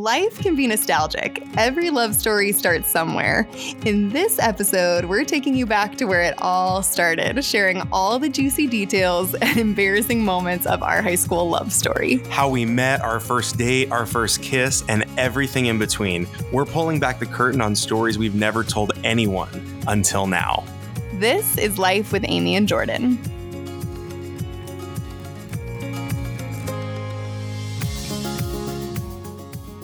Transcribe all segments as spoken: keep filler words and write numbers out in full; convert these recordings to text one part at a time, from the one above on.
Life can be nostalgic. Every love story starts somewhere. In this episode, we're taking you back to where it all started, sharing all the juicy details and embarrassing moments of our high school love story. How we met, our first date, our first kiss, and everything in between. We're pulling back the curtain on stories we've never told anyone until now. This is Life with Amy and Jordan.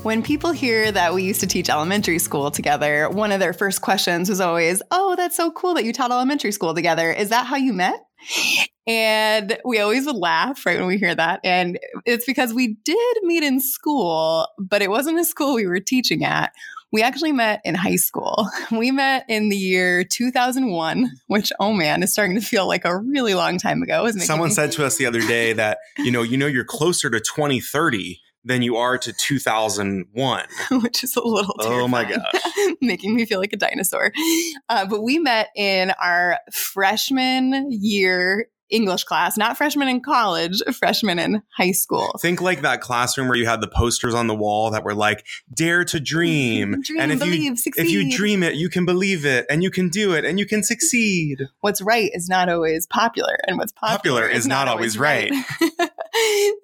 When people hear that we used to teach elementary school together, one of their first questions was always, "Oh, that's so cool that you taught elementary school together. Is that how you met?" And we always would laugh right when we hear that. And it's because we did meet in school, but it wasn't the school we were teaching at. We actually met in high school. We met in the year two thousand one, which, oh man, is starting to feel like a really long time ago. Someone me- said to us the other day that, you know, you know, you're closer to twenty thirty than you are to two thousand one. Which is a little terrifying. Oh my gosh. Making me feel like a dinosaur. Uh, but we met in our freshman year English class, not freshman in college, freshman in high school. Think like that classroom where you had the posters on the wall that were like, dare to dream. dream and if, believe, you, succeed. If you dream it, you can believe it and you can do it and you can succeed. What's right is not always popular. And what's popular, popular is, is not, not always, always right. right.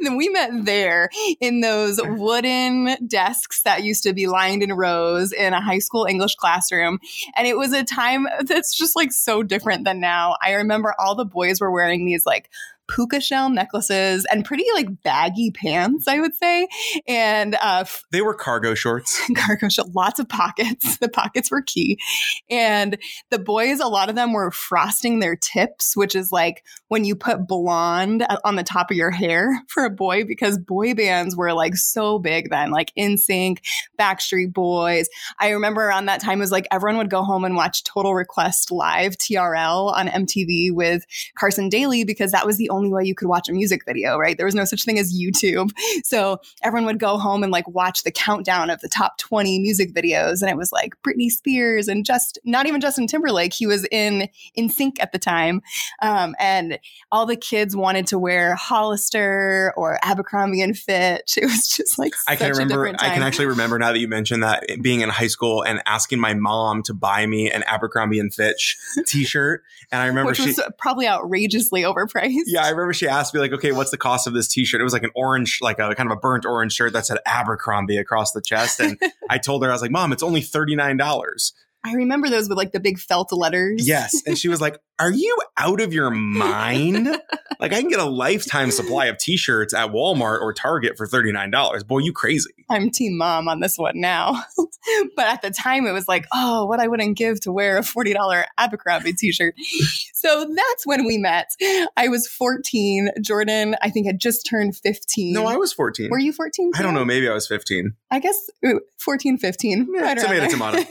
Then we met there in those wooden desks that used to be lined in rows in a high school English classroom. And it was a time that's just like so different than now. I remember all the boys were wearing these like puka shell necklaces and pretty like baggy pants, I would say. And uh, f- they were cargo shorts, cargo shorts, lots of pockets. The pockets were key. And the boys, a lot of them were frosting their tips, which is like when you put blonde on the top of your hair for a boy, because boy bands were like so big then, like N sync, Backstreet Boys. I remember around that time it was like everyone would go home and watch Total Request Live, T R L, on M T V with Carson Daly, because that was the only only way you could watch a music video, right? There was no such thing as YouTube. So everyone would go home and like watch the countdown of the top twenty music videos. And it was like Britney Spears and just not even Justin Timberlake. He was in N sync at the time. Um, and all the kids wanted to wear Hollister or Abercrombie and Fitch. It was just like such I can remember, a different time. I can actually remember now that you mentioned that, being in high school and asking my mom to buy me an Abercrombie and Fitch t-shirt. And I remember Which she- was probably outrageously overpriced. Yeah. I remember she asked me like, okay, what's the cost of this t-shirt? It was like an orange, like a kind of a burnt orange shirt that said Abercrombie across the chest. And I told her, I was like, Mom, it's only thirty-nine dollars. I remember those with like the big felt letters. Yes. And she was like, are you out of your mind? Like, I can get a lifetime supply of t-shirts at Walmart or Target for thirty-nine dollars. Boy, you crazy. I'm team mom on this one now. But at the time it was like, oh, what I wouldn't give to wear a forty dollars Abercrombie t-shirt. So that's when we met. I was fourteen. Jordan, I think, had just turned fifteen. No, I was fourteen. Were you fourteen too? I don't know. Maybe I was fifteen. I guess fourteen, fifteen. Yeah, right, tomato, tomato.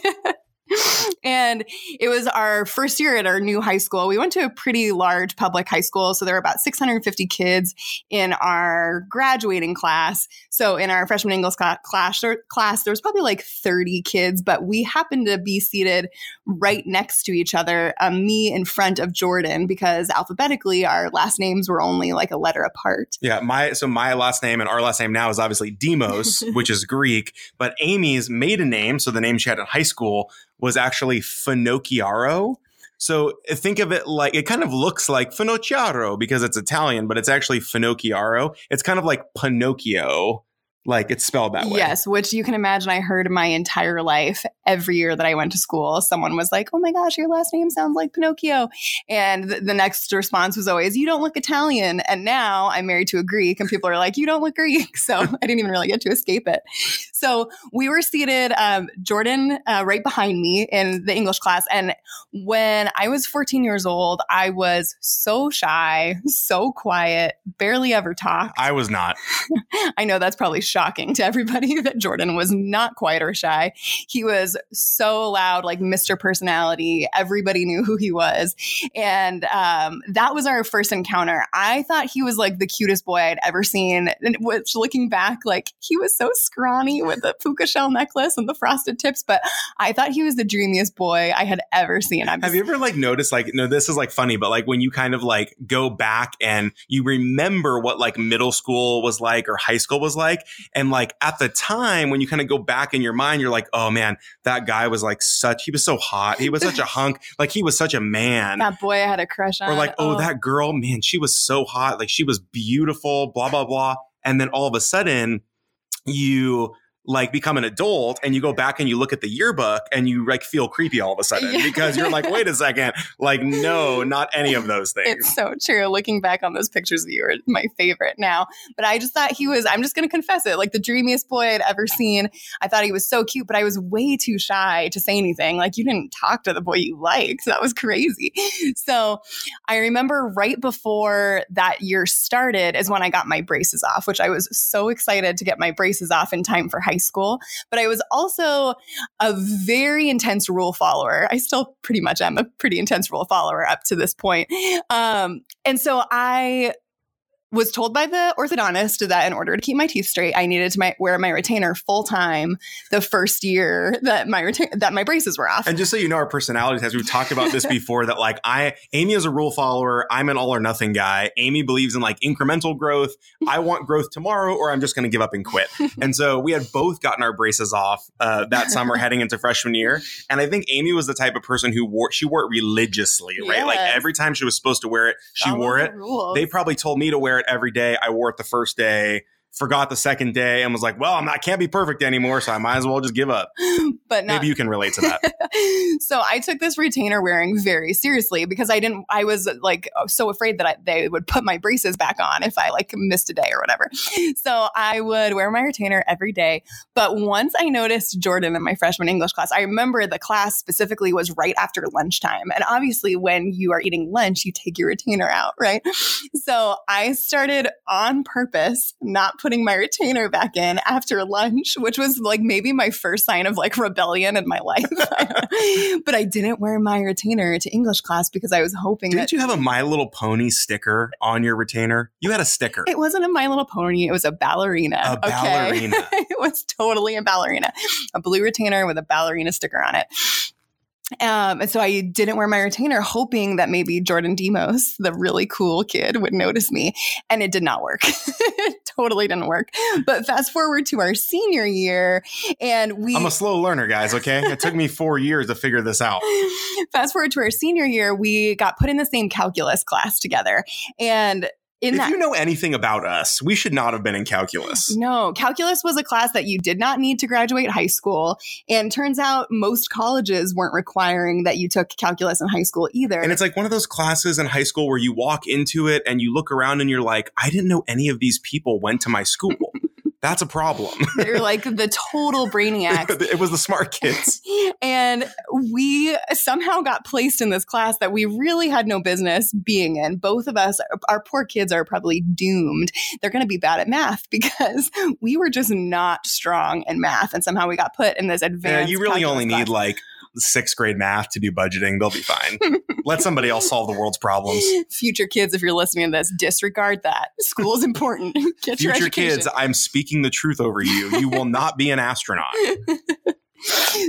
And it was our first year at our new high school. We went to a pretty large public high school. So there were about six hundred fifty kids in our graduating class. So in our freshman English cl- class, there, class, there was probably like thirty kids, but we happened to be seated right next to each other, um, me in front of Jordan, because alphabetically our last names were only like a letter apart. Yeah. my So my last name and our last name now is obviously Deimos, which is Greek, but Amy's maiden name, so the name she had in high school, was actually Finocchiaro. So think of it like, it kind of looks like Finocchiaro because it's Italian, but it's actually Finocchiaro. It's kind of like Pinocchio, like it's spelled that way. Yes, which you can imagine I heard my entire life. Every year that I went to school, someone was like, oh my gosh, your last name sounds like Pinocchio. And th- the next response was always, you don't look Italian. And now I'm married to a Greek and people are like, you don't look Greek. So I didn't even really get to escape it. So we were seated, um, Jordan, uh, right behind me in the English class. And when I was fourteen years old, I was so shy, so quiet, barely ever talked. I was not. I know that's probably shocking to everybody that Jordan was not quiet or shy. He was so loud, like Mister Personality. Everybody knew who he was. And um, that was our first encounter. I thought he was like the cutest boy I'd ever seen. And which, looking back, like he was so scrawny with the puka shell necklace and the frosted tips, but I thought he was the dreamiest boy I had ever seen. I'm Have you ever like noticed, like, no, this is like funny, but like when you kind of like go back and you remember what like middle school was like or high school was like, And like at the time, when you kind of go back in your mind, you're like, oh man, that guy was like such, he was so hot. He was such a hunk. Like he was such a man. That boy I had a crush on. Or like, oh, oh, that girl, man, she was so hot. Like she was beautiful, blah, blah, blah. And then all of a sudden you like become an adult and you go back and you look at the yearbook and you like feel creepy all of a sudden yeah. because you're like, wait a second, like, no, not any of those things. It's so true. Looking back on those pictures of you are my favorite now, but I just thought he was, I'm just going to confess it, like the dreamiest boy I'd ever seen. I thought he was so cute, but I was way too shy to say anything. Like you didn't talk to the boy you liked. That was crazy. So I remember right before that year started is when I got my braces off, which I was so excited to get my braces off in time for high school. But I was also a very intense rule follower. I still pretty much am a pretty intense rule follower up to this point. Um, and so I was told by the orthodontist that in order to keep my teeth straight, I needed to my, wear my retainer full time the first year that my reta- that my braces were off. And just so you know, our personality tests, we've talked about this before, that like I, Amy is a rule follower. I'm an all or nothing guy. Amy believes in like incremental growth. I want growth tomorrow or I'm just going to give up and quit. And so we had both gotten our braces off uh, that summer heading into freshman year. And I think Amy was the type of person who wore, she wore it religiously, right? Yes. Like every time she was supposed to wear it, she Follow wore it. The they probably told me to wear it every day. I wore it the first day, forgot the second day, and was like, well, I'm not, I can't be perfect anymore, so I might as well just give up. But not- maybe you can relate to that. So I took this retainer wearing very seriously because I didn't, I was like so afraid that I, they would put my braces back on if I like missed a day or whatever. So I would wear my retainer every day. But once I noticed Jordan in my freshman English class, I remember the class specifically was right after lunchtime. And obviously when you are eating lunch, you take your retainer out, right? So I started on purpose, not putting my retainer back in after lunch, which was like maybe my first sign of like rebellion in my life. But I didn't wear my retainer to English class because I was hoping Didn't that- you have a My Little Pony sticker on your retainer? You had a sticker. It wasn't a My Little Pony. It was a ballerina. A ballerina. Okay? It was totally a ballerina. A blue retainer with a ballerina sticker on it. Um, and so I didn't wear my retainer hoping that maybe Jordan Deimos, the really cool kid, would notice me. And it did not work. It totally didn't work. But fast forward to our senior year and we... I'm a slow learner, guys, okay? It took me four years to figure this out. Fast forward to our senior year, we got put in the same calculus class together. And... In if that, you know anything about us, we should not have been in calculus. No, calculus was a class that you did not need to graduate high school. And turns out most colleges weren't requiring that you took calculus in high school either. And it's like one of those classes in high school where you walk into it and you look around and you're like, I didn't know any of these people went to my school. That's a problem. They're like the total brainiacs. It was the smart kids. And we somehow got placed in this class that we really had no business being in. Both of us, our poor kids are probably doomed. They're going to be bad at math because we were just not strong in math. And somehow we got put in this advanced yeah, you really only class. Need like sixth grade math to do budgeting. They'll be fine. Let somebody else solve the world's problems. Future kids, if you're listening to this, disregard that. School's important. Get Future your kids, I'm speaking the truth over you. You will not be an astronaut.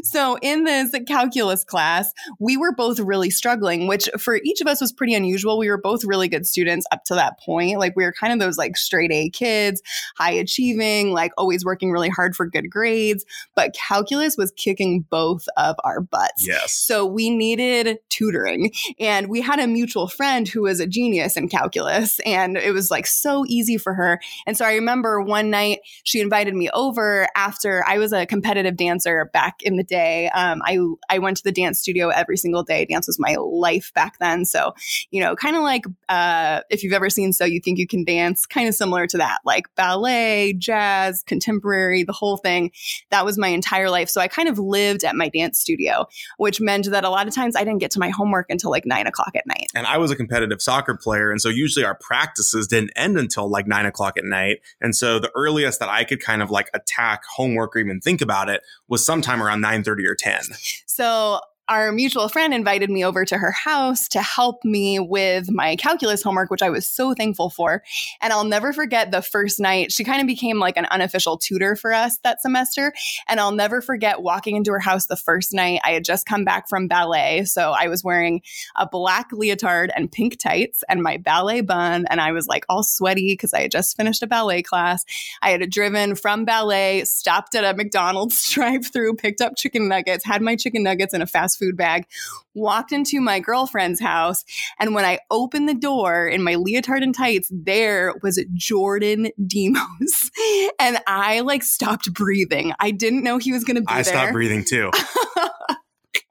So in this calculus class, we were both really struggling, which for each of us was pretty unusual. We were both really good students up to that point. Like we were kind of those like straight A kids, high achieving, like always working really hard for good grades. But calculus was kicking both of our butts. Yes. So we needed tutoring. And we had a mutual friend who was a genius in calculus. And it was like so easy for her. And so I remember one night she invited me over after I was a competitive dancer back Back in the day, um, I I went to the dance studio every single day. Dance was my life back then. So, you know, kind of like uh, if you've ever seen So You Think You Can Dance, kind of similar to that, like ballet, jazz, contemporary, the whole thing. That was my entire life. So I kind of lived at my dance studio, which meant that a lot of times I didn't get to my homework until like nine o'clock at night. And I was a competitive soccer player. And so usually our practices didn't end until like nine o'clock at night. And so the earliest that I could kind of like attack homework or even think about it was sometimes around nine thirty or ten. So our mutual friend invited me over to her house to help me with my calculus homework, which I was so thankful for. And I'll never forget the first night. She kind of became like an unofficial tutor for us that semester. And I'll never forget walking into her house the first night. I had just come back from ballet. So I was wearing a black leotard and pink tights and my ballet bun. And I was like all sweaty because I had just finished a ballet class. I had driven from ballet, stopped at a McDonald's drive-thru, picked up chicken nuggets, had my chicken nuggets in a fast food bag, walked into my girlfriend's house. And when I opened the door in my leotard and tights, there was Jordan Deimos. And I like stopped breathing. I didn't know he was going to be I there. I stopped breathing too.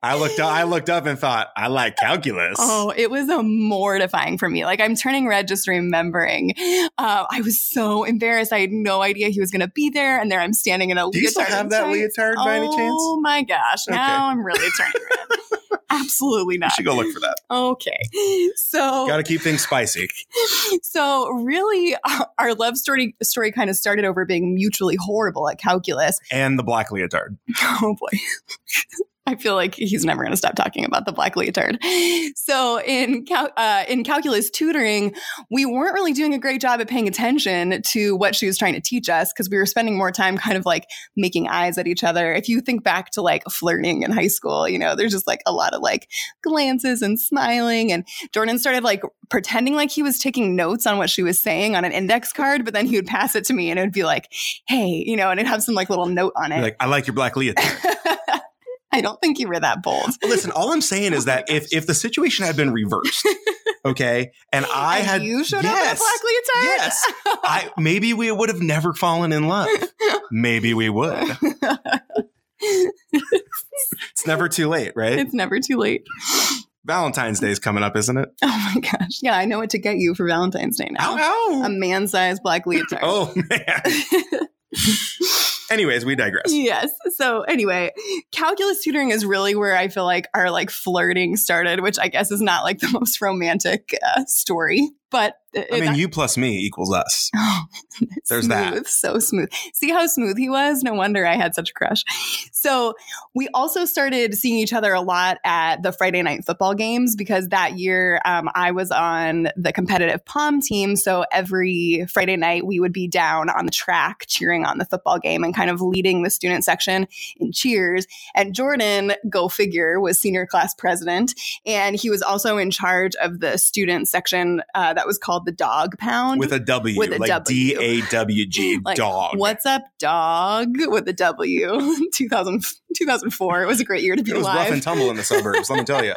I looked up, I looked up and thought, I like calculus. Oh, it was a mortifying for me. Like I'm turning red just remembering. Uh, I was so embarrassed. I had no idea he was going to be there. And there I'm standing in a leotard. Do you still have that tights. leotard by oh, any chance? Oh my gosh. Okay. Now I'm really turning red. Absolutely not. You should go look for that. Okay. So. Got to keep things spicy. So really our, our love story story kind of started over being mutually horrible at calculus. And the black leotard. Oh boy. I feel like he's never going to stop talking about the black leotard. So in cal- uh, in calculus tutoring, we weren't really doing a great job at paying attention to what she was trying to teach us because we were spending more time kind of like making eyes at each other. If you think back to like flirting in high school, you know, there's just like a lot of like glances and smiling. And Jordan started like pretending like he was taking notes on what she was saying on an index card, but then he would pass it to me and it would be like, hey, you know, and it'd have some like little note on it. You're like, I like your black leotard. I don't think you were that bold. Well, listen, all I'm saying is oh that if, if the situation had been reversed, okay, and I and had you showed yes, up in a black leotard, yes, I, maybe we would have never fallen in love. Maybe we would. It's never too late, right? It's never too late. Valentine's Day is coming up, isn't it? Oh my gosh! Yeah, I know what to get you for Valentine's Day now. Oh, a man-sized black leotard. Oh man. Anyways, we digress. Yes. So anyway, calculus tutoring is really where I feel like our like flirting started, which I guess is not like the most romantic uh, story. But it, I mean, you plus me equals us. Oh, there's smooth, that. So smooth. See how smooth he was? No wonder I had such a crush. So we also started seeing each other a lot at the Friday night football games because that year um, I was on the competitive pom team. So every Friday night we would be down on the track cheering on the football game and kind of leading the student section in cheers. And Jordan, go figure, was senior class president. And he was also in charge of the student section uh, that That was called the dog pound with a W, with a like D A W G, like, dog. What's up, dog? With a W. two thousand, two thousand four. It was a great year to be alive. It was alive. Rough and tumble in the suburbs. Let me tell you.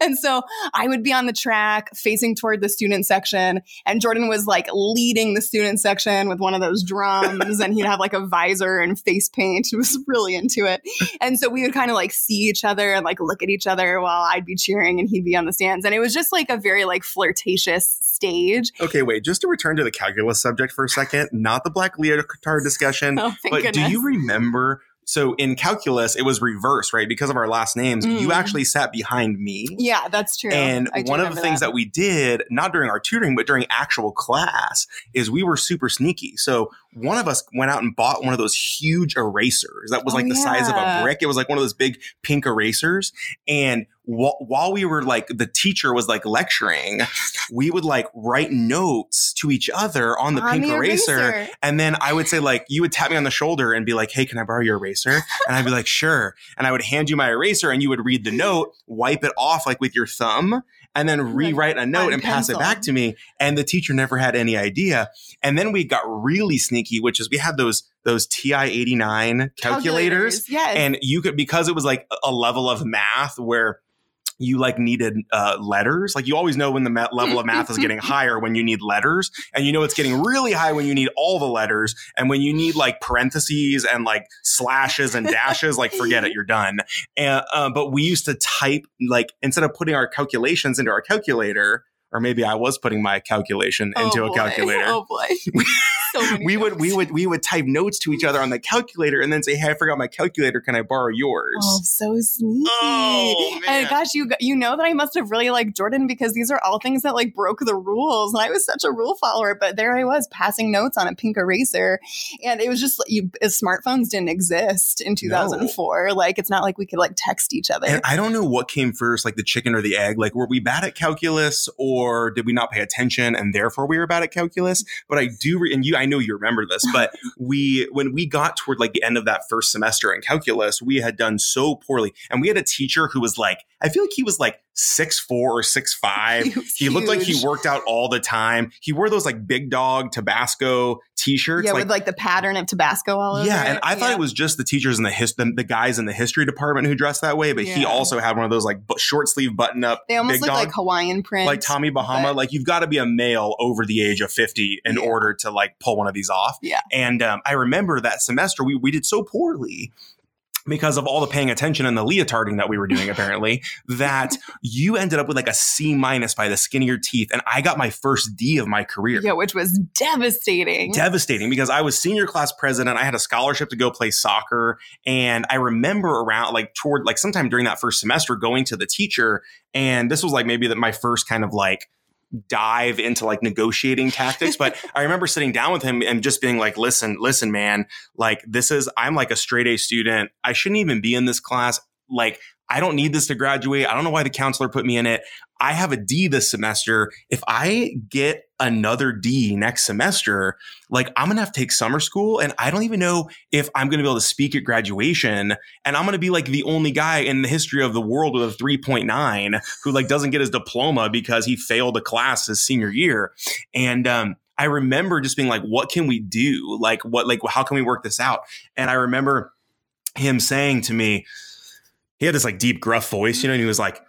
And so I would be on the track facing toward the student section, and Jordan was like leading the student section with one of those drums, and he'd have like a visor and face paint. He was really into it. And so we would kind of like see each other and like look at each other while I'd be cheering and he'd be on the stands. And it was just like a very like flirtatious stage. Okay, wait, just to return to the calculus subject for a second, not the black leotard discussion, oh, but goodness. Do you remember? So in calculus, it was reversed, right? Because of our last names, mm. you actually sat behind me. Yeah, that's true. And one of the things that. that we did, not during our tutoring, but during actual class, is we were super sneaky. So one of us went out and bought one of those huge erasers that was like oh, the yeah. size of a brick. It was like one of those big pink erasers. And wh- while we were like, the teacher was like lecturing, we would like write notes to each other on the on pink the eraser. eraser. And then I would say like, you would tap me on the shoulder and be like, hey, can I borrow your eraser? And I'd be like, sure. And I would hand you my eraser and you would read the note, wipe it off like with your thumb, and then rewrite a note and pass it back to me. And the teacher never had any idea. And then we got really sneaky, which is we had those those T I eighty-nine calculators. calculators yes. And you could, because it was like a level of math where you like needed uh, letters. Like you always know when the ma- level of math is getting higher when you need letters. And you know it's getting really high when you need all the letters. And when you need like parentheses and like slashes and dashes, like forget it, you're done. And, uh, but we used to type like instead of putting our calculations into our calculator, or maybe I was putting my calculation oh into boy. a calculator. Oh boy. So many we jokes. would we would we would type notes to each other on the calculator and then say, "Hey, I forgot my calculator. Can I borrow yours?" Oh, so sneaky! Oh, and gosh, you you know that I must have really liked Jordan because these are all things that like broke the rules, and I was such a rule follower. But there I was passing notes on a pink eraser, and it was just you, smartphones didn't exist in two thousand four. No. Like it's not like we could like text each other. And I don't know what came first, like the chicken or the egg. Like were we bad at calculus, or did we not pay attention and therefore we were bad at calculus? But I do, re- and you, I know you remember this, but we, when we got toward like the end of that first semester in calculus, we had done so poorly. And we had a teacher who was like, I feel like he was like six four or six five. He, he looked like he worked out all the time. He wore those like big dog Tabasco t-shirts. Yeah, like, with like the pattern of Tabasco all over yeah, it. Yeah, and I thought yeah. it was just the teachers in the, his- the the guys in the history department who dressed that way, but yeah. he also had one of those like b- short sleeve button up. They almost big look dog, like Hawaiian print. Like Tommy Bahama. But... Like you've got to be a male over the age of fifty in yeah. order to like pull one of these off. Yeah. And um, I remember that semester we we did so poorly because of all the paying attention and the leotarding that we were doing, apparently, that you ended up with like a C minus by the skin of your teeth. And I got my first D of my career. Yeah, which was devastating. Devastating because I was senior class president. I had a scholarship to go play soccer. And I remember around like toward like sometime during that first semester going to the teacher. And this was like maybe that my first kind of like dive into like negotiating tactics. But I remember sitting down with him and just being like, listen, listen, man, like this is, I'm like a straight A student. I shouldn't even be in this class. Like, I don't need this to graduate. I don't know why the counselor put me in it. I have a D this semester. If I get another D next semester, like I'm going to have to take summer school. And I don't even know if I'm going to be able to speak at graduation. And I'm going to be like the only guy in the history of the world with a three point nine who like doesn't get his diploma because he failed a class his senior year. And, um, I remember just being like, what can we do? Like what, like, how can we work this out? And I remember him saying to me, he had this like deep gruff voice, you know, and he was like,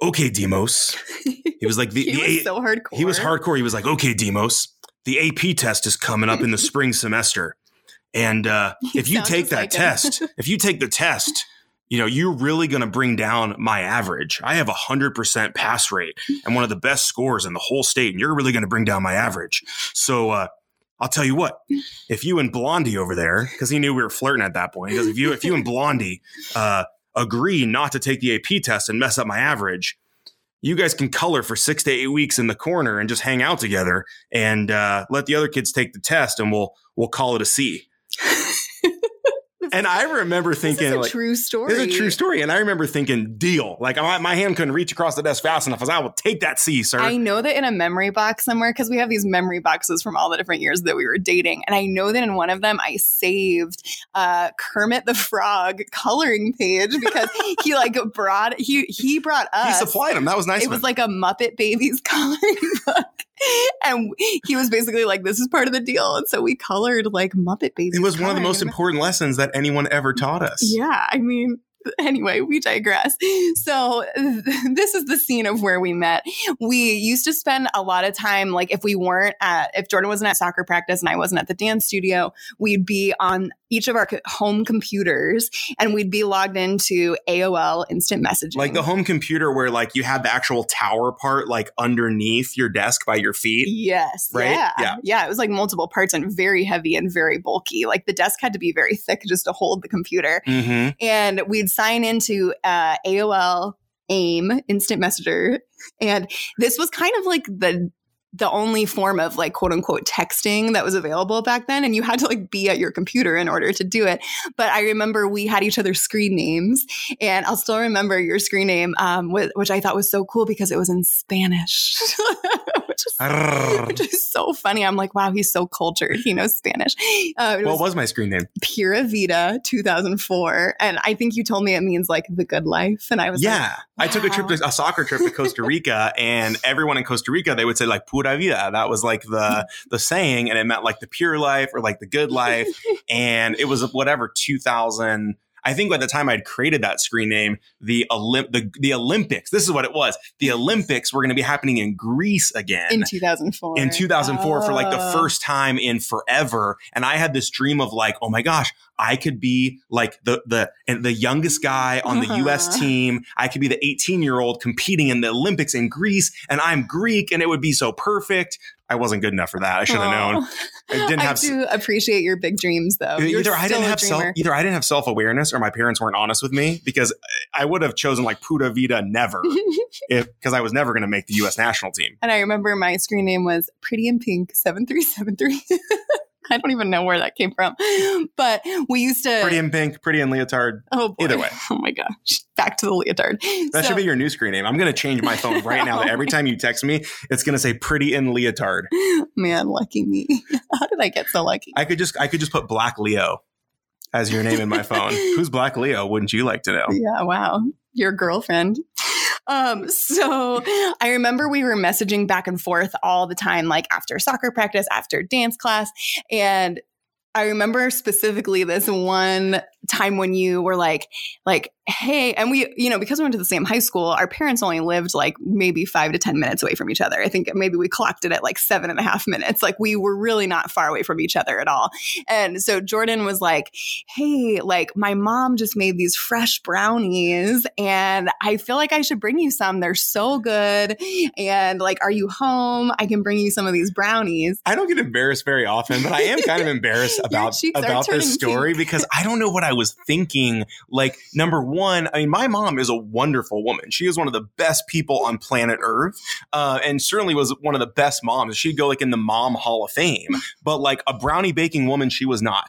okay, Deimos. He was like, the, he the was a- so hardcore. He was hardcore. He was like, okay, Deimos, the A P test is coming up in the spring semester. And uh, if you take that like test, if you take the test, you know, you're really going to bring down my average. I have a hundred percent pass rate and one of the best scores in the whole state. And you're really going to bring down my average. So, uh, I'll tell you what, if you and Blondie over there, because he knew we were flirting at that point, because if you, if you and Blondie, uh, agree not to take the A P test and mess up my average, you guys can color for six to eight weeks in the corner and just hang out together and uh, let the other kids take the test and we'll we'll call it a C. And I remember thinking, this is a like, true story. This is a true story. And I remember thinking, deal. Like my, my hand couldn't reach across the desk fast enough. I was like, I will take that C, sir. I know that in a memory box somewhere, because we have these memory boxes from all the different years that we were dating. And I know that in one of them, I saved uh, Kermit the Frog coloring page because he like brought, he, he brought us. He supplied him. That was nice. It was like a Muppet Babies coloring book. And he was basically like, this is part of the deal. And so we colored like Muppet Babies. It was one of the most important lessons that anyone ever taught us. Yeah. I mean, anyway, we digress. So th- this is the scene of where we met. We used to spend a lot of time, like if we weren't at, if Jordan wasn't at soccer practice and I wasn't at the dance studio, we'd be on each of our co- home computers and we'd be logged into A O L instant messaging. Like the home computer where like you had the actual tower part, like underneath your desk by your feet. Yes. Right? Yeah. Yeah. Yeah. It was like multiple parts and very heavy and very bulky. Like the desk had to be very thick just to hold the computer. Mm-hmm. And we'd sign into uh, A O L, AIM, Instant Messenger. And this was kind of like the the only form of like quote unquote texting that was available back then. And you had to like be at your computer in order to do it. But I remember we had each other's screen names, and I'll still remember your screen name, um, which I thought was so cool because it was in Spanish, which, is, which is so funny. I'm like, wow, he's so cultured. He knows Spanish. Uh, what was, was my screen name? Pura Vida two thousand four. And I think you told me it means like the good life. And I was yeah, like, yeah, wow. I took a trip to a soccer trip to Costa Rica and everyone in Costa Rica, they would say like, Pura Vida. That was like the the saying, and it meant like the pure life or like the good life. And it was whatever two thousand. I think by the time I'd created that screen name, the Olymp the, the Olympics. This is what it was. The Olympics were going to be happening in Greece again in two thousand four. In two thousand four, oh. for like the first time in forever. And I had this dream of like, oh my gosh, I could be like the the and the youngest guy on the uh-huh. U S team. I could be the eighteen year old competing in the Olympics in Greece, and I'm Greek, and it would be so perfect. I wasn't good enough for that. I should have known. I didn't have. I do appreciate your big dreams, though. Either You're I didn't have self, either I didn't have self awareness, or my parents weren't honest with me, because I would have chosen like Pura Vida never, if because I was never going to make the U S national team. And I remember my screen name was Pretty in Pink seven three seven three. I don't even know where that came from, but we used to Pretty in Pink, Pretty in Leotard. Oh, boy. Either way. Oh my gosh. Back to the leotard. That so, should be your new screen name. I'm going to change my phone right now. oh every time you text me, it's going to say Pretty in Leotard. Man, lucky me. How did I get so lucky? I could just, I could just put Black Leo as your name in my phone. Who's Black Leo? Wouldn't you like to know? Yeah. Wow. Your girlfriend. Um, so I remember we were messaging back and forth all the time, like after soccer practice, after dance class. And I remember specifically this one time when you were like, like, hey, and we, you know, because we went to the same high school, our parents only lived like maybe five to ten minutes away from each other. I think maybe we clocked it at like seven and a half minutes. Like we were really not far away from each other at all. And so Jordan was like, hey, like my mom just made these fresh brownies and I feel like I should bring you some. They're so good. And like, are you home? I can bring you some of these brownies. I don't get embarrassed very often, but I am kind of embarrassed about, about this story pink. Because I don't know what I was thinking. Like, number one, One, I mean, my mom is a wonderful woman. She is one of the best people on planet Earth, uh, and certainly was one of the best moms. She'd go like in the mom hall of fame, but like a brownie baking woman, she was not.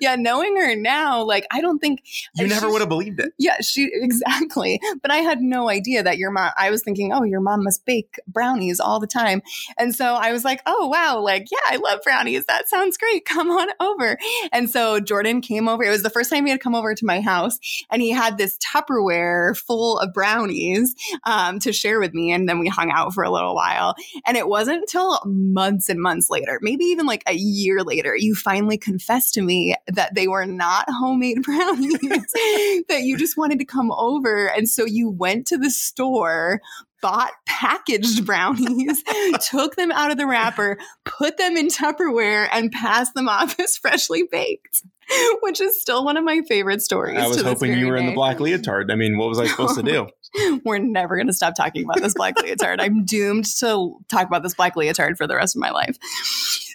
Yeah, knowing her now, like, I don't think you never she, would have believed it. Yeah, she exactly. But I had no idea that your mom, I was thinking, oh, your mom must bake brownies all the time. And so I was like, oh, wow, like, yeah, I love brownies. That sounds great. Come on over. And so Jordan came over. It was the first time he had come over to my house, and he had this Tupperware full of brownies um, to share with me. And then we hung out for a little while. And it wasn't until months and months later, maybe even like a year later, you finally confessed to me that they were not homemade brownies, that you just wanted to come over. And so you went to the store, bought packaged brownies, took them out of the wrapper, put them in Tupperware, and passed them off as freshly baked, which is still one of my favorite stories. I was hoping you were in the black leotard. I mean, what was I supposed to do? We're never going to stop talking about this black leotard. I'm doomed to talk about this black leotard for the rest of my life.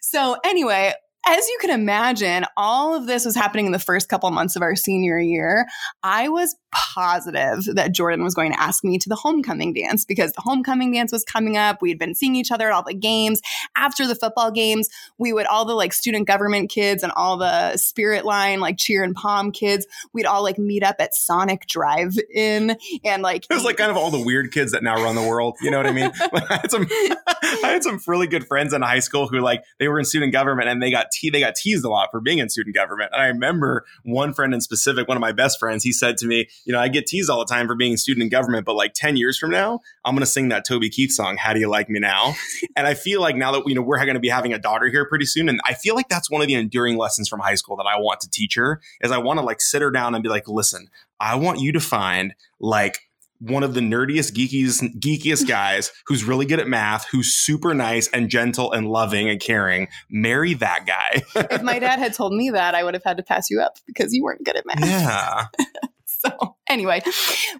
So anyway, as you can imagine, all of this was happening in the first couple months of our senior year. I was positive that Jordan was going to ask me to the homecoming dance because the homecoming dance was coming up. We had been seeing each other at all the games. After the football games, we would all the like student government kids and all the spirit line, like cheer and palm kids, we'd all like meet up at Sonic Drive-in and like. It was like kind of all the weird kids that now run the world. You know what I mean? Like, I had some, I had some really good friends in high school who like they were in student government and they got Te- they got teased a lot for being in student government. And I remember one friend in specific, one of my best friends, he said to me, you know, I get teased all the time for being in student in government, but like ten years from now, I'm going to sing that Toby Keith song, How Do You Like Me Now? And I feel like now that, you know, we're going to be having a daughter here pretty soon. And I feel like that's one of the enduring lessons from high school that I want to teach her is I want to like sit her down and be like, listen, I want you to find like one of the nerdiest, geekiest, geekiest guys who's really good at math, who's super nice and gentle and loving and caring. Marry that guy. If my dad had told me that, I would have had to pass you up because you weren't good at math. Yeah. So anyway.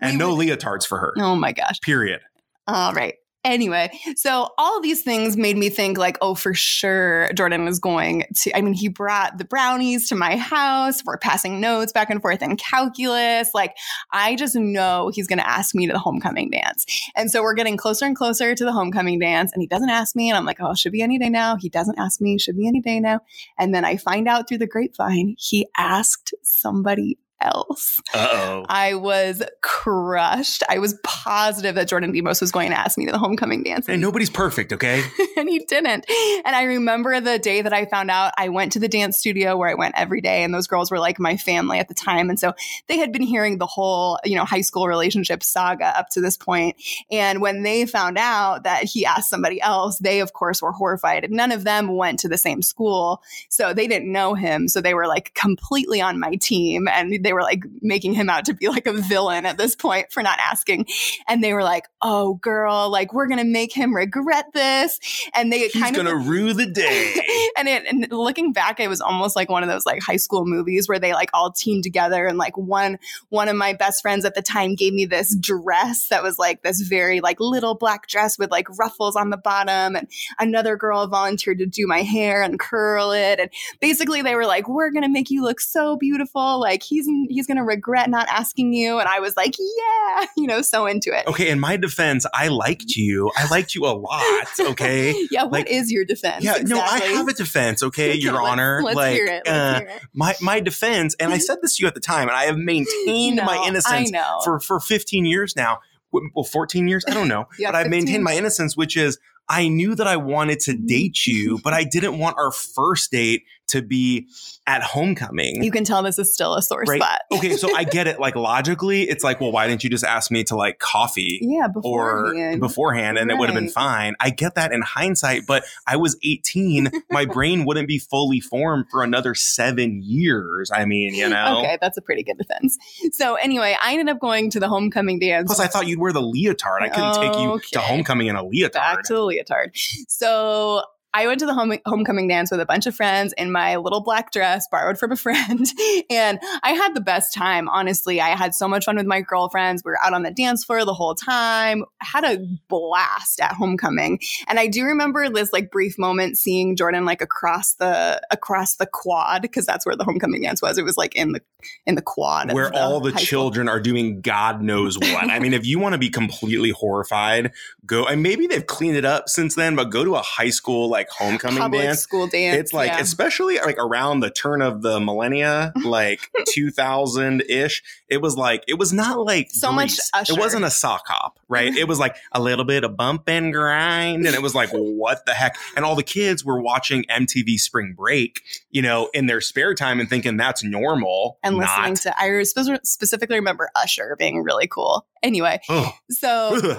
And no would, leotards for her. Oh my gosh. Period. All right. Anyway, so all of these things made me think like, oh, for sure, Jordan was going to, I mean, he brought the brownies to my house. We're passing notes back and forth in calculus. Like, I just know he's going to ask me to the homecoming dance. And so we're getting closer and closer to the homecoming dance. And he doesn't ask me. And I'm like, oh, should be any day now. He doesn't ask me. Should be any day now. And then I find out through the grapevine, he asked somebody else. Uh-oh. I was crushed. I was positive that Jordan Deimos was going to ask me to the homecoming dance. And hey, nobody's perfect, okay? And he didn't. And I remember the day that I found out, I went to the dance studio where I went every day, and those girls were like my family at the time. And so they had been hearing the whole, you know, high school relationship saga up to this point. And when they found out that he asked somebody else, they of course were horrified. And none of them went to the same school. So they didn't know him. So they were like completely on my team. And they they were like making him out to be like a villain at this point for not asking. And they were like, oh, girl, like we're going to make him regret this. And they He's kind of. He's going to rue the day. and, it, and looking back, it was almost like one of those like high school movies where they like all teamed together. And like one one of my best friends at the time gave me this dress that was like this very like little black dress with like ruffles on the bottom. And another girl volunteered to do my hair and curl it. And basically they were like, we're going to make you look so beautiful. Like he's he's going to regret not asking you. And I was like, yeah, you know, so into it. Okay. In my defense, I liked you. I liked you a lot. Okay. yeah. What like, is your defense? Yeah. Exactly? No, I have a defense. Okay. Your let's, Honor. Let's like, hear it. Let's uh, hear it. My, my defense. And I said this to you at the time, and I have maintained no, my innocence for, for fifteen years now. Well, fourteen years? I don't know. yeah, but I've maintained my innocence, which is I knew that I wanted to date you, but I didn't want our first date to be at homecoming. You can tell this is still a sore right? spot. Okay, so I get it. Like logically, it's like, well, why didn't you just ask me to like coffee yeah, beforehand. or beforehand and right. it would have been fine. I get that in hindsight, but I was eighteen. My brain wouldn't be fully formed for another seven years. I mean, you know. Okay, that's a pretty good defense. So anyway, I ended up going to the homecoming dance. Plus, I thought you'd wear the leotard. I couldn't okay. take you to homecoming in a leotard. Back to the leotard. So I went to the home- homecoming dance with a bunch of friends in my little black dress, borrowed from a friend, and I had the best time. Honestly, I had so much fun with my girlfriends. We were out on the dance floor the whole time. I had a blast at homecoming, and I do remember this like brief moment seeing Jordan like across the across the quad because that's where the homecoming dance was. It was like in the in the quad where the all the children school. Are doing God knows what. I mean, if you want to be completely horrified, go. And maybe they've cleaned it up since then, but go to a high school like. Like homecoming Public dance, school dance. It's like yeah. especially like around the turn of the millennia, like two thousand ish. It was like it was not like so Greece. Much. Usher. It wasn't a sock hop, right? It was like a little bit of bump and grind, and it was like what the heck? And all the kids were watching M T V Spring Break, you know, in their spare time and thinking that's normal. And not. Listening to, I specifically remember Usher being really cool. Anyway, oh. so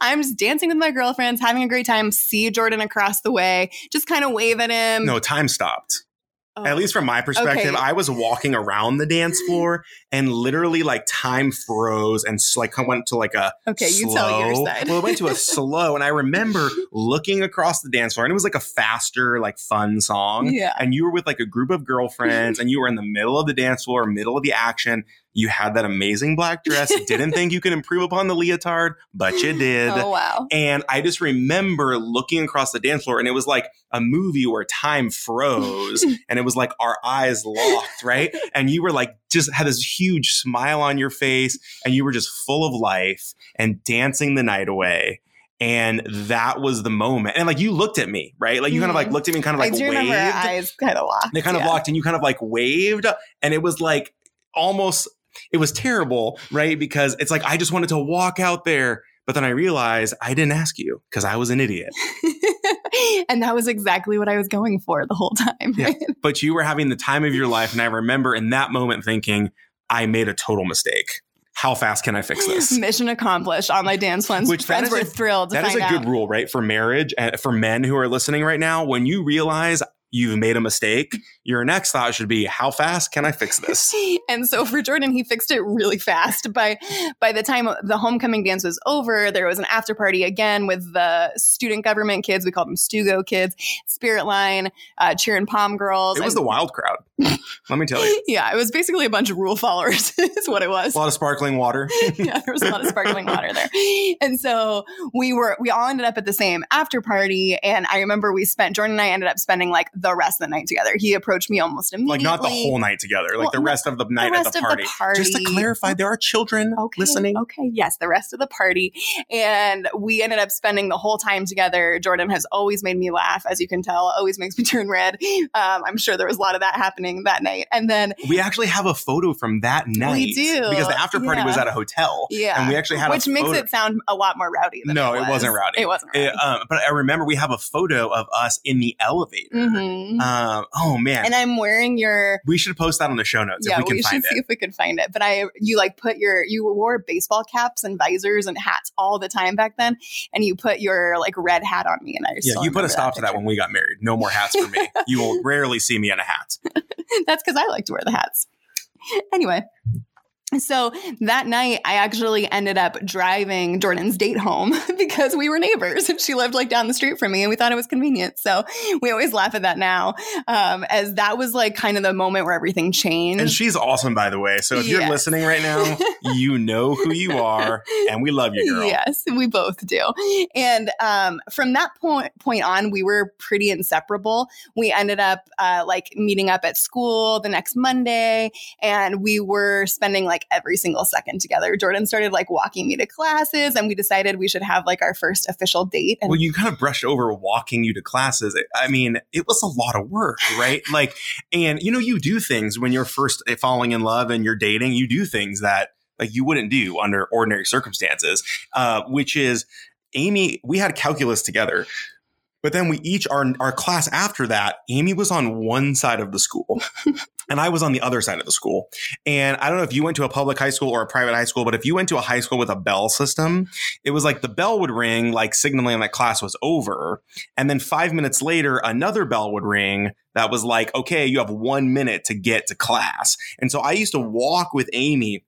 I'm just dancing with my girlfriends, having a great time. See Jordan across the way, just kind of wave at him. No, time stopped. Oh. At least from my perspective, okay. I was walking around the dance floor and literally like time froze and like went to like a okay, slow. You tell your side. Well, it went to a slow, and I remember looking across the dance floor, and it was like a faster, like fun song. Yeah, and you were with like a group of girlfriends, and you were in the middle of the dance floor, middle of the action. You had that amazing black dress. Didn't think you could improve upon the leotard, but you did. Oh, wow. And I just remember looking across the dance floor, and it was like a movie where time froze, and it was like our eyes locked, right? And you were like, just had this huge smile on your face, and you were just full of life and dancing the night away. And that was the moment. And like you looked at me, right? Like you mm. kind of like looked at me and kind of like I do waved. Remember our eyes kind of locked. They kind yeah. of locked, and you kind of like waved, and it was like almost. It was terrible, right? Because it's like, I just wanted to walk out there. But then I realized I didn't ask you because I was an idiot. And that was exactly what I was going for the whole time. Right? Yeah. But you were having the time of your life. And I remember in that moment thinking, I made a total mistake. How fast can I fix this? Mission accomplished. On my dance plans, which friends were a, thrilled to find out. That is a good rule, right? For marriage, and for men who are listening right now, when you realize you've made a mistake, your next thought should be, how fast can I fix this? And so for Jordan, he fixed it really fast. By by the time the homecoming dance was over, there was an after party again with the student government kids. We called them Stugo kids, Spirit Line, uh, Cheer and Palm Girls. It was and- the wild crowd. Let me tell you. Yeah, it was basically a bunch of rule followers is what it was. A lot of sparkling water. Yeah, there was a lot of sparkling water there. And so we were, we all ended up at the same after party. And I remember we spent, Jordan and I ended up spending like the rest of the night together. He approached me almost immediately. Like not the whole night together, like well, the rest of the night the at the party. the party. Just to clarify, there are children okay, listening. Okay, yes, the rest of the party. And we ended up spending the whole time together. Jordan has always made me laugh, as you can tell, always makes me turn red. Um, I'm sure there was a lot of that happening that night. And then we actually have a photo from that night. We do. Because the after party yeah. was at a hotel. Yeah. And we actually had Which a Which makes it sound a lot more rowdy than no, it was. No, it wasn't rowdy. It wasn't rowdy. It, um, but I remember we have a photo of us in the elevator. Mm-hmm. Um, oh, man. And I'm wearing your... We should post that on the show notes yeah, if we can we find it. Yeah, we should see if we can find it. But I, you like put your... You wore baseball caps and visors and hats all the time back then. And you put your like red hat on me. And I just Yeah, you put a stop to that when we got married. No more hats for me. You will rarely see me in a hat. That's because I like to wear the hats. Anyway. So that night, I actually ended up driving Jordan's date home because we were neighbors. She lived like down the street from me and we thought it was convenient. So we always laugh at that now, um, as that was like kind of the moment where everything changed. And she's awesome, by the way. So if yes. you're listening right now, you know who you are and we love you, girl. Yes, we both do. And um, from that point, point on, we were pretty inseparable. We ended up uh, like meeting up at school the next Monday and we were spending like every single second together. Jordan started like walking me to classes and we decided we should have like our first official date. And well, you kind of brushed over walking you to classes. I mean, it was a lot of work, right? Like, and you know, you do things when you're first falling in love and you're dating, you do things that like you wouldn't do under ordinary circumstances, uh, which is Amy, we had calculus together. But then we each, our, our class after that, Amy was on one side of the school and I was on the other side of the school. And I don't know if you went to a public high school or a private high school, but if you went to a high school with a bell system, it was like the bell would ring, like signaling that class was over. And then five minutes later, another bell would ring that was like, okay, you have one minute to get to class. And so I used to walk with Amy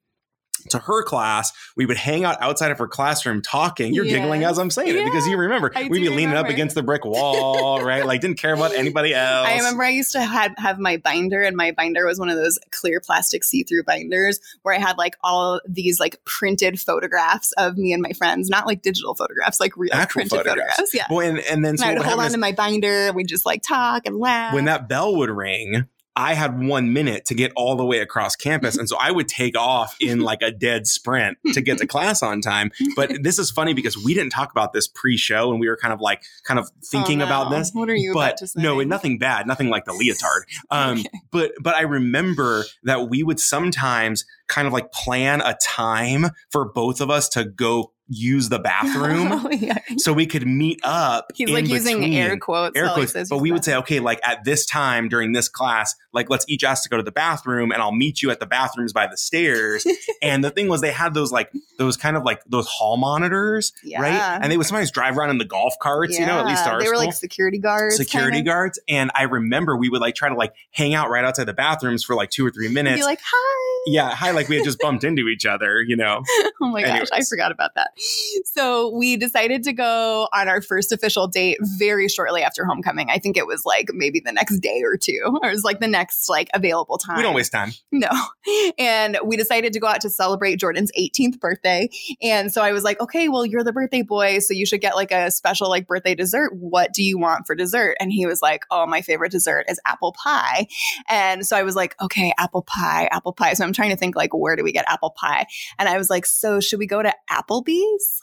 to her class. We would hang out outside of her classroom talking. You're yes. giggling as I'm saying yeah. it because you remember. I we'd be leaning remember. up against the brick wall, right? Like didn't care about anybody else. I remember I used to have, have my binder, and my binder was one of those clear plastic see-through binders where I had like all these like printed photographs of me and my friends, not like digital photographs, like real Actual printed photographs. photographs. Yeah. Well, and, and then so I would hold on is, to my binder and we'd just like talk and laugh. When that bell would ring, I had one minute to get all the way across campus. And so I would take off in like a dead sprint to get to class on time. But this is funny because we didn't talk about this pre-show and we were kind of like kind of thinking oh, no. about this. What are you but about to say? No, nothing bad. Nothing like the leotard. Um, okay. But but I remember that we would sometimes kind of like plan a time for both of us to go use the bathroom oh, yeah. so we could meet up. He's in like using between. air quotes. Air quotes. But we would say, okay, like at this time during this class, like let's each ask to go to the bathroom and I'll meet you at the bathrooms by the stairs. And the thing was they had those like, those kind of like those hall monitors, yeah. right? And they would sometimes drive around in the golf carts, yeah. you know, at least our They were school. like security guards. Security kinda. guards. And I remember we would like try to like hang out right outside the bathrooms for like two or three minutes. You'd be like, hi. Yeah, hi. Like we had just bumped into each other, you know. Oh my Anyways. gosh, I forgot about that. So we decided to go on our first official date very shortly after homecoming. I think it was like maybe the next day or two, or it was like the next like available time. We don't waste time. No. And we decided to go out to celebrate Jordan's eighteenth birthday. And so I was like, okay, well, you're the birthday boy, so you should get like a special like birthday dessert. What do you want for dessert? And he was like, oh, my favorite dessert is apple pie. And so I was like, okay, apple pie, apple pie. So I'm trying to think like, where do we get apple pie? And I was like, so should we go to Applebee's?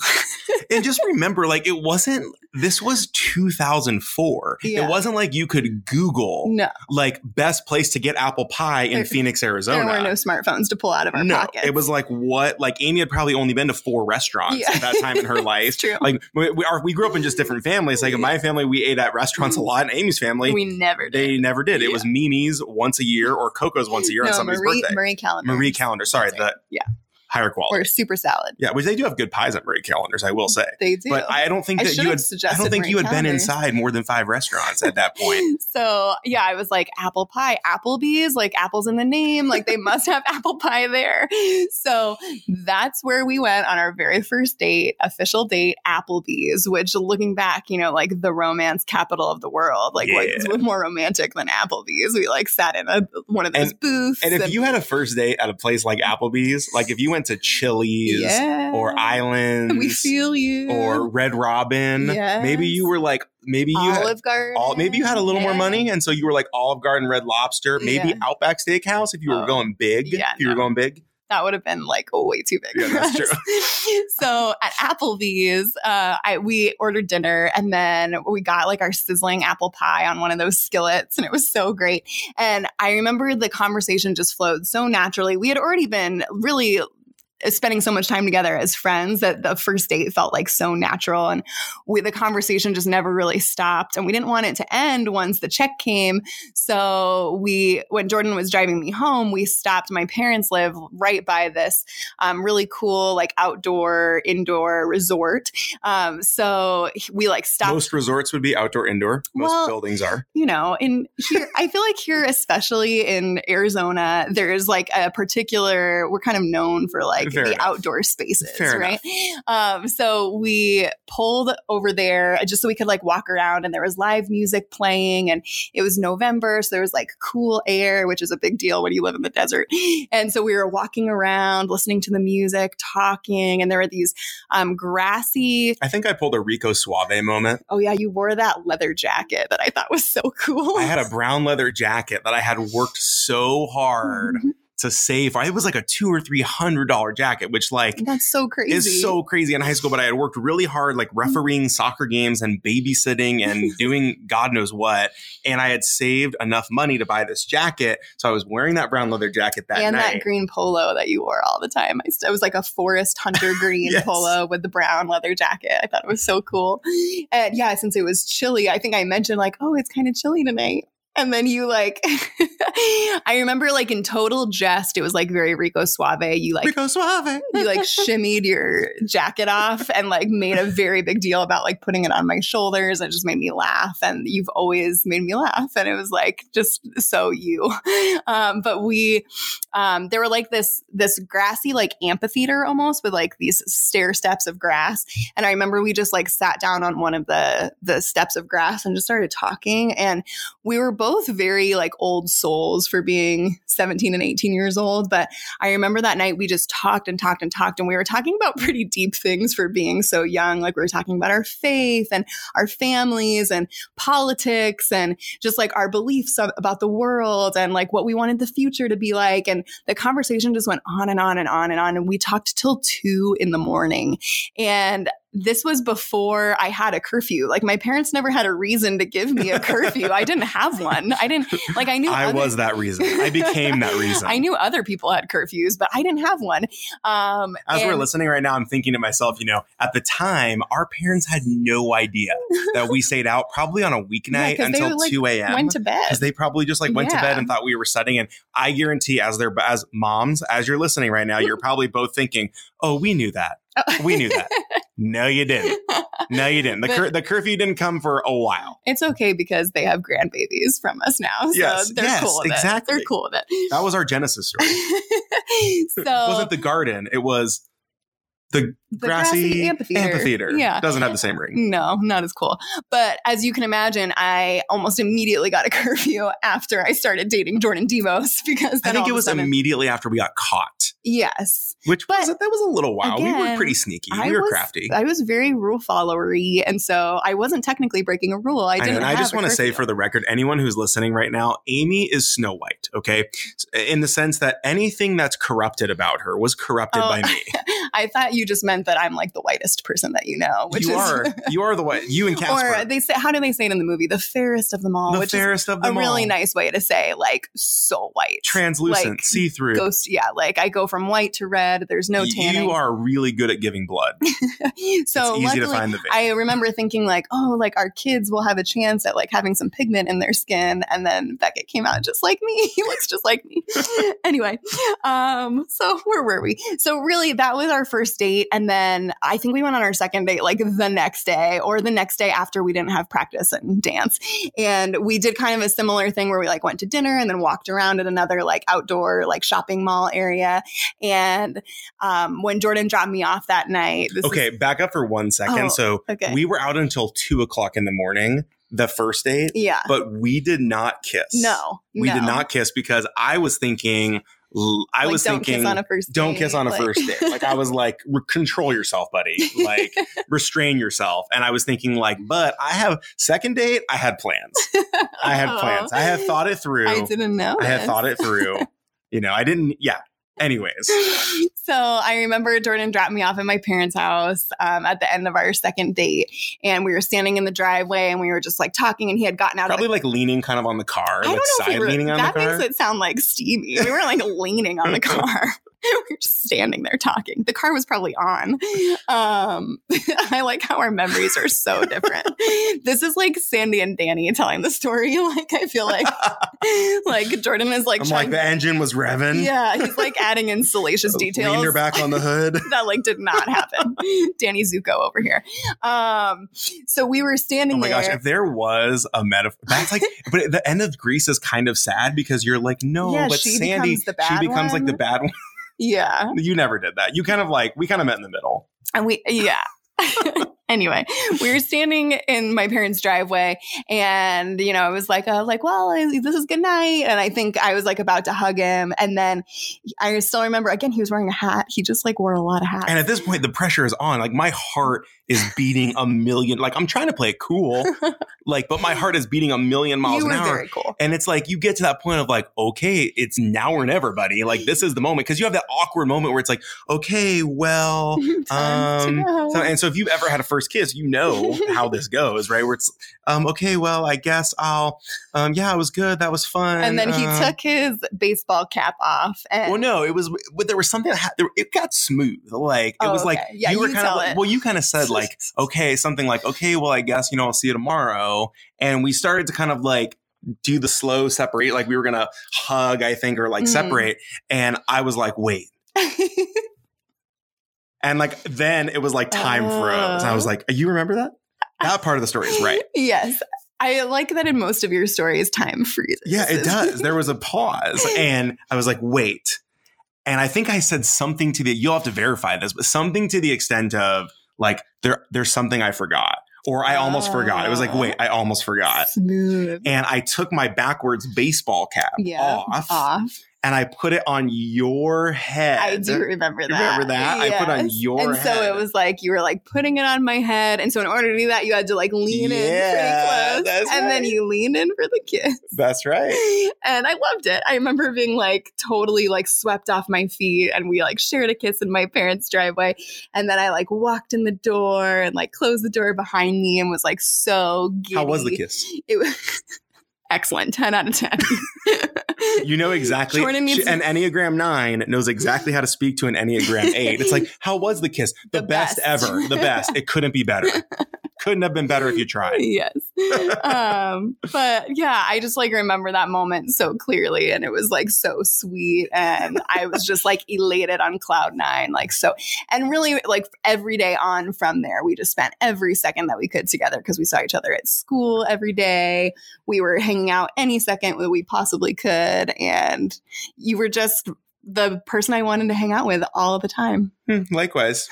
And just remember, like, it wasn't, this was two thousand four. Yeah. It wasn't like you could Google, no. like, best place to get apple pie in there, Phoenix, Arizona. There were no smartphones to pull out of our no, pockets. It was like, what? Like, Amy had probably only been to four restaurants yeah. at that time in her life. It's true. Like, we, we, are, we grew up in just different families. Like, in my family, we ate at restaurants a lot. And Amy's family, we never did. They never did. Yeah. It was Mimi's once a year or Coco's once a year no, on somebody's Marie, birthday. Marie Callender's. Marie Callender's. Sorry. Right. The, yeah. Higher quality. Or super salad. Yeah, which they do have good pies at Marie Callender's, I will say. They do. But I don't think I that you had, I don't think Marie you had Calendar. been inside more than five restaurants at that point. So, yeah, I was like, apple pie, Applebee's, like apples in the name. Like they must have apple pie there. So that's where we went on our very first date, official date, Applebee's, which looking back, you know, like the romance capital of the world. Like yeah. what is more romantic than Applebee's? We like sat in a, one of those and, booths. And if and, you had a first date at a place like Applebee's, like if you went to Chili's yeah. or Islands, we feel you, or Red Robin. Yes. Maybe you were like, maybe you Olive had, Garden. All, maybe you had a little yeah. more money, and so you were like Olive Garden, Red Lobster, maybe yeah. Outback Steakhouse if you were oh. going big. Yeah, if you no. were going big. That would have been like oh, way too big. Yeah, that's true. So at Applebee's, uh, I, we ordered dinner and then we got like our sizzling apple pie on one of those skillets and it was so great. And I remember the conversation just flowed so naturally. We had already been really spending so much time together as friends that the first date felt like so natural. And we, the conversation just never really stopped. And we didn't want it to end once the check came. So we, when Jordan was driving me home, we stopped. My parents live right by this um, really cool, like outdoor, indoor resort. Um, so we like stopped. Most resorts would be outdoor, indoor. Most well, buildings are. You know, in here, I feel like here, especially in Arizona, there's like a particular, we're kind of known for like, Fair the enough. Outdoor spaces, Fair right? Um, so we pulled over there just so we could like walk around, and there was live music playing, and it was November. So there was like cool air, which is a big deal when you live in the desert. And so we were walking around, listening to the music, talking, and there were these um, grassy. I think I pulled a Rico Suave moment. Oh yeah. You wore that leather jacket that I thought was so cool. I had a brown leather jacket that I had worked so hard mm-hmm. to save. It was like a two or three hundred dollar jacket, which like that's so crazy. Is so crazy in high school. But I had worked really hard, like refereeing mm-hmm. soccer games and babysitting and doing God knows what. And I had saved enough money to buy this jacket, so I was wearing that brown leather jacket that and night. And that green polo that you wore all the time. I st- it was like a forest hunter green yes. polo with the brown leather jacket. I thought it was so cool. And yeah, since it was chilly, I think I mentioned like, oh, it's kind of chilly tonight. And then you like, I remember like in total jest, it was like very Rico Suave. You like, Rico Suave. You like shimmied your jacket off and like made a very big deal about like putting it on my shoulders. It just made me laugh. And you've always made me laugh. And it was like, just so you. Um, but we, um, there were like this, this grassy like amphitheater almost with like these stair steps of grass. And I remember we just like sat down on one of the, the steps of grass and just started talking. And we were both. Both very like old souls for being seventeen and eighteen years old. But I remember that night we just talked and talked and talked, and we were talking about pretty deep things for being so young. Like we were talking about our faith and our families and politics and just like our beliefs of, about the world and like what we wanted the future to be like. And the conversation just went on and on and on and on. And we talked till two in the morning. And this was before I had a curfew. Like my parents never had a reason to give me a curfew. I didn't have one. I didn't like I knew I other, was that reason. I became that reason. I knew other people had curfews, but I didn't have one. Um, As and, we're listening right now, I'm thinking to myself, you know, at the time, our parents had no idea that we stayed out probably on a weeknight yeah, until like, two a.m. Went to bed because they probably just like went yeah. to bed and thought we were studying. And I guarantee, as they're as moms, as you're listening right now, you're probably both thinking, "Oh, we knew that. Oh. We knew that." No, you didn't. No, you didn't. The, but, cur- the curfew didn't come for a while. It's okay because they have grandbabies from us now. So yes, they're yes, cool with exactly. it. They're cool with it. That was our Genesis story. So, it wasn't the garden. It was the, the grassy, grassy amphitheater. amphitheater. Yeah. Doesn't have the same ring. No, not as cool. But as you can imagine, I almost immediately got a curfew after I started dating Jordan Deimos because I think it was sudden, immediately after we got caught. Yes. Which but was, that was a little while. Again, we were pretty sneaky. I we were was, crafty. I was very rule followery. And so I wasn't technically breaking a rule. I didn't. I know, and I just want to say for the record, anyone who's listening right now, Amy is Snow White. Okay. In the sense that anything that's corrupted about her was corrupted oh, by me. I thought you just meant that I'm like the whitest person that you know. Which you is, are. You are the white. You and Casper. Or they say, how do they say it in the movie? The fairest of them all. The which fairest is of them a all. A really nice way to say like so white. Translucent. Like, see-through. Ghost. Yeah. Like I go from white to red. There's no tanning. You are really good at giving blood. So it's easy luckily, to find the vein. I remember thinking like, oh, like our kids will have a chance at like having some pigment in their skin. And then Beckett came out just like me. He looks just like me. Anyway. Um, so where were we? So really that was our first date. And then I think we went on our second date like the next day or the next day after we didn't have practice and dance. And we did kind of a similar thing where we like went to dinner and then walked around at another like outdoor like shopping mall area. And um, when Jordan dropped me off that night. This okay, is- back up for one second. Oh, so okay. We were out until two o'clock in the morning. The first date. Yeah. But we did not kiss. No. We no. did not kiss because I was thinking... I like, was don't thinking, kiss on a first don't kiss on a like, first date. Like I was like, re- control yourself, buddy. Like restrain yourself. And I was thinking like, but I have second date. I had plans. I had oh, plans. I had thought it through. I didn't know. I had thought it through. You know, I didn't. Yeah. Anyways. So I remember Jordan dropped me off at my parents' house um, at the end of our second date. And we were standing in the driveway and we were just like talking and he had gotten out. Probably of the- like leaning kind of on the car. I like don't know side if we were, leaning on the car. That makes it sound like steamy. We were like leaning on the car. We were just standing there talking. The car was probably on. Um, I like how our memories are so different. This is like Sandy and Danny telling the story. Like, I feel like like Jordan is like, I'm like, the engine was revving. Yeah. He's like adding in salacious details. Leaned her back on the hood. That like did not happen. Danny Zuko over here. Um, so we were standing there. Oh my there. gosh. If there was a metaphor, that's like, but at the end of Grease is kind of sad because you're like, no, yeah, but she Sandy, becomes the bad she becomes one. like the bad one. Yeah. You never did that. You kind of like, we kind of met in the middle. And we, yeah. Anyway, we were standing in my parents' driveway and, you know, I was like, uh, like, well, this is good night. And I think I was like about to hug him. And then I still remember, again, he was wearing a hat. He just like wore a lot of hats. And at this point, the pressure is on. Like my heart is beating a million. Like I'm trying to play it cool, like, but my heart is beating a million miles an hour. You were very cool. And it's like, you get to that point of like, okay, it's now or never, buddy. Like this is the moment. Cause you have that awkward moment where it's like, okay, well, um, so, and so if you've ever had a first First kiss, you know how this goes, right? Where it's um okay, well, I guess I'll um yeah, it was good, that was fun. And then he um, took his baseball cap off. And well, no, it was, but there was something that ha- there, it got smooth. Like it oh, was okay. like yeah, you were kind of like, well, you kind of said like okay, something like okay, well, I guess you know I'll see you tomorrow. And we started to kind of like do the slow separate, like we were gonna hug, I think, or like mm-hmm. separate. And I was like, wait. And like then it was like time uh, froze. I was like, you remember that? That part of the story is right. Yes. I like that in most of your stories, time freezes. Yeah, it does. There was a pause and I was like, wait. And I think I said something to the, you'll have to verify this, but something to the extent of like, there, there's something I forgot. Or I almost uh, forgot. It was like, wait, I almost forgot. Smooth. And I took my backwards baseball cap yeah, off. off. And I put it on your head. I do remember that. You remember that? Yes. I put it on your and head. And so it was like, you were like putting it on my head. And so in order to do that, you had to like lean yeah, in pretty close. That's and right. Then you leaned in for the kiss. That's right. And I loved it. I remember being like totally like swept off my feet. And we like shared a kiss in my parents' driveway. And then I like walked in the door and like closed the door behind me and was like so giddy. How was the kiss? It was excellent. ten out of ten. You know exactly. She, an Enneagram nine knows exactly how to speak to an Enneagram eight. It's like, how was the kiss? The, the best. best ever. The best. It couldn't be better. Couldn't have been better if you tried. Yes. um, but yeah, I just like remember that moment so clearly. And it was like so sweet. And I was just like elated on cloud nine. Like so. And really like every day on from there, we just spent every second that we could together because we saw each other at school every day. We were hanging out any second that we possibly could. And you were just the person I wanted to hang out with all the time. Likewise.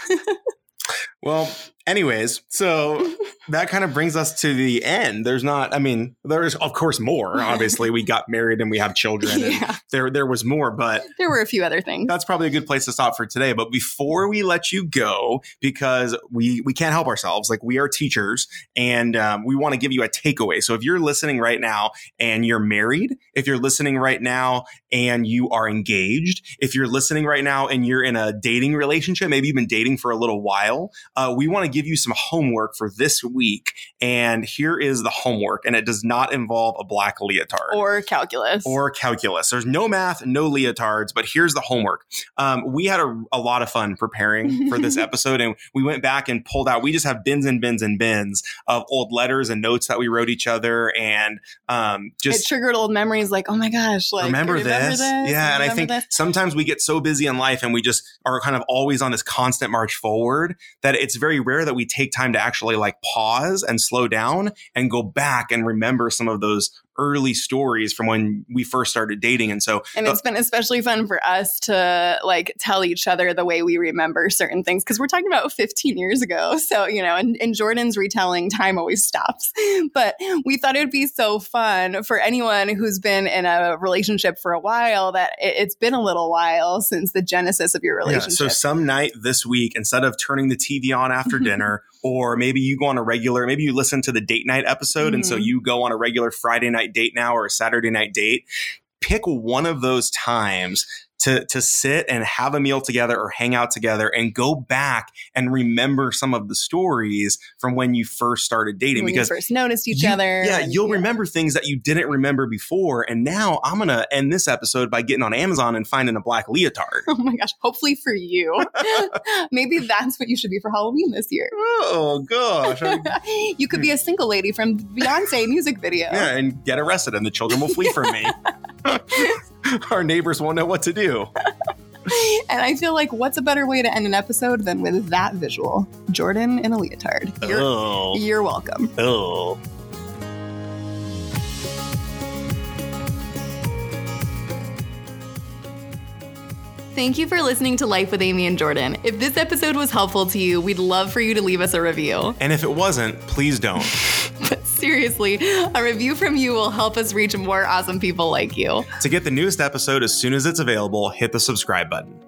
Well, anyways, so that kind of brings us to the end. There's not, I mean, there's of course more. Obviously, we got married and we have children. And yeah. There, there was more, but there were a few other things. That's probably a good place to stop for today. But before we let you go, because we we can't help ourselves, like we are teachers, and um, we want to give you a takeaway. So if you're listening right now and you're married, if you're listening right now and you are engaged, if you're listening right now and you're in a dating relationship, maybe you've been dating for a little while. Uh, we want to give you some homework for this week. And here is the homework. And it does not involve a black leotard. Or calculus. Or calculus. There's no math, no leotards. But here's the homework. Um, we had a, a lot of fun preparing for this episode. And we went back and pulled out. We just have bins and bins and bins of old letters and notes that we wrote each other. And um, just. It triggered old memories like, oh my gosh. Like, remember, remember this? this? Yeah. And I think this? sometimes we get so busy in life and we just are kind of always on this constant march forward that it's very rare that we take time to actually like pause and slow down and go back and remember some of those early stories from when we first started dating. And so and it's been especially fun for us to like tell each other the way we remember certain things, because we're talking about fifteen years ago. So, you know, and, and Jordan's retelling, time always stops. But we thought it would be so fun for anyone who's been in a relationship for a while that it, it's been a little while since the genesis of your relationship. Yeah, so some night this week, instead of turning the T V on after dinner, or maybe you go on a regular, maybe you listen to the date night episode. Mm-hmm. And so you go on a regular Friday night date now or a Saturday night date. Pick one of those times to to sit and have a meal together or hang out together and go back and remember some of the stories from when you first started dating. When because you first noticed each you, other. Yeah, and, you'll yeah. remember things that you didn't remember before. And now I'm going to end this episode by getting on Amazon and finding a black leotard. Oh my gosh, hopefully for you. Maybe that's what you should be for Halloween this year. Oh gosh. I, you could be a single lady from Beyonce music video. Yeah, and get arrested and the children will flee from me. Our neighbors won't know what to do. And I feel like what's a better way to end an episode than with that visual? Jordan in a leotard. You're, oh. you're welcome. Oh. Thank you for listening to Life with Amy and Jordan. If this episode was helpful to you, we'd love for you to leave us a review. And if it wasn't, please don't. But seriously, a review from you will help us reach more awesome people like you. To get the newest episode as soon as it's available, hit the subscribe button.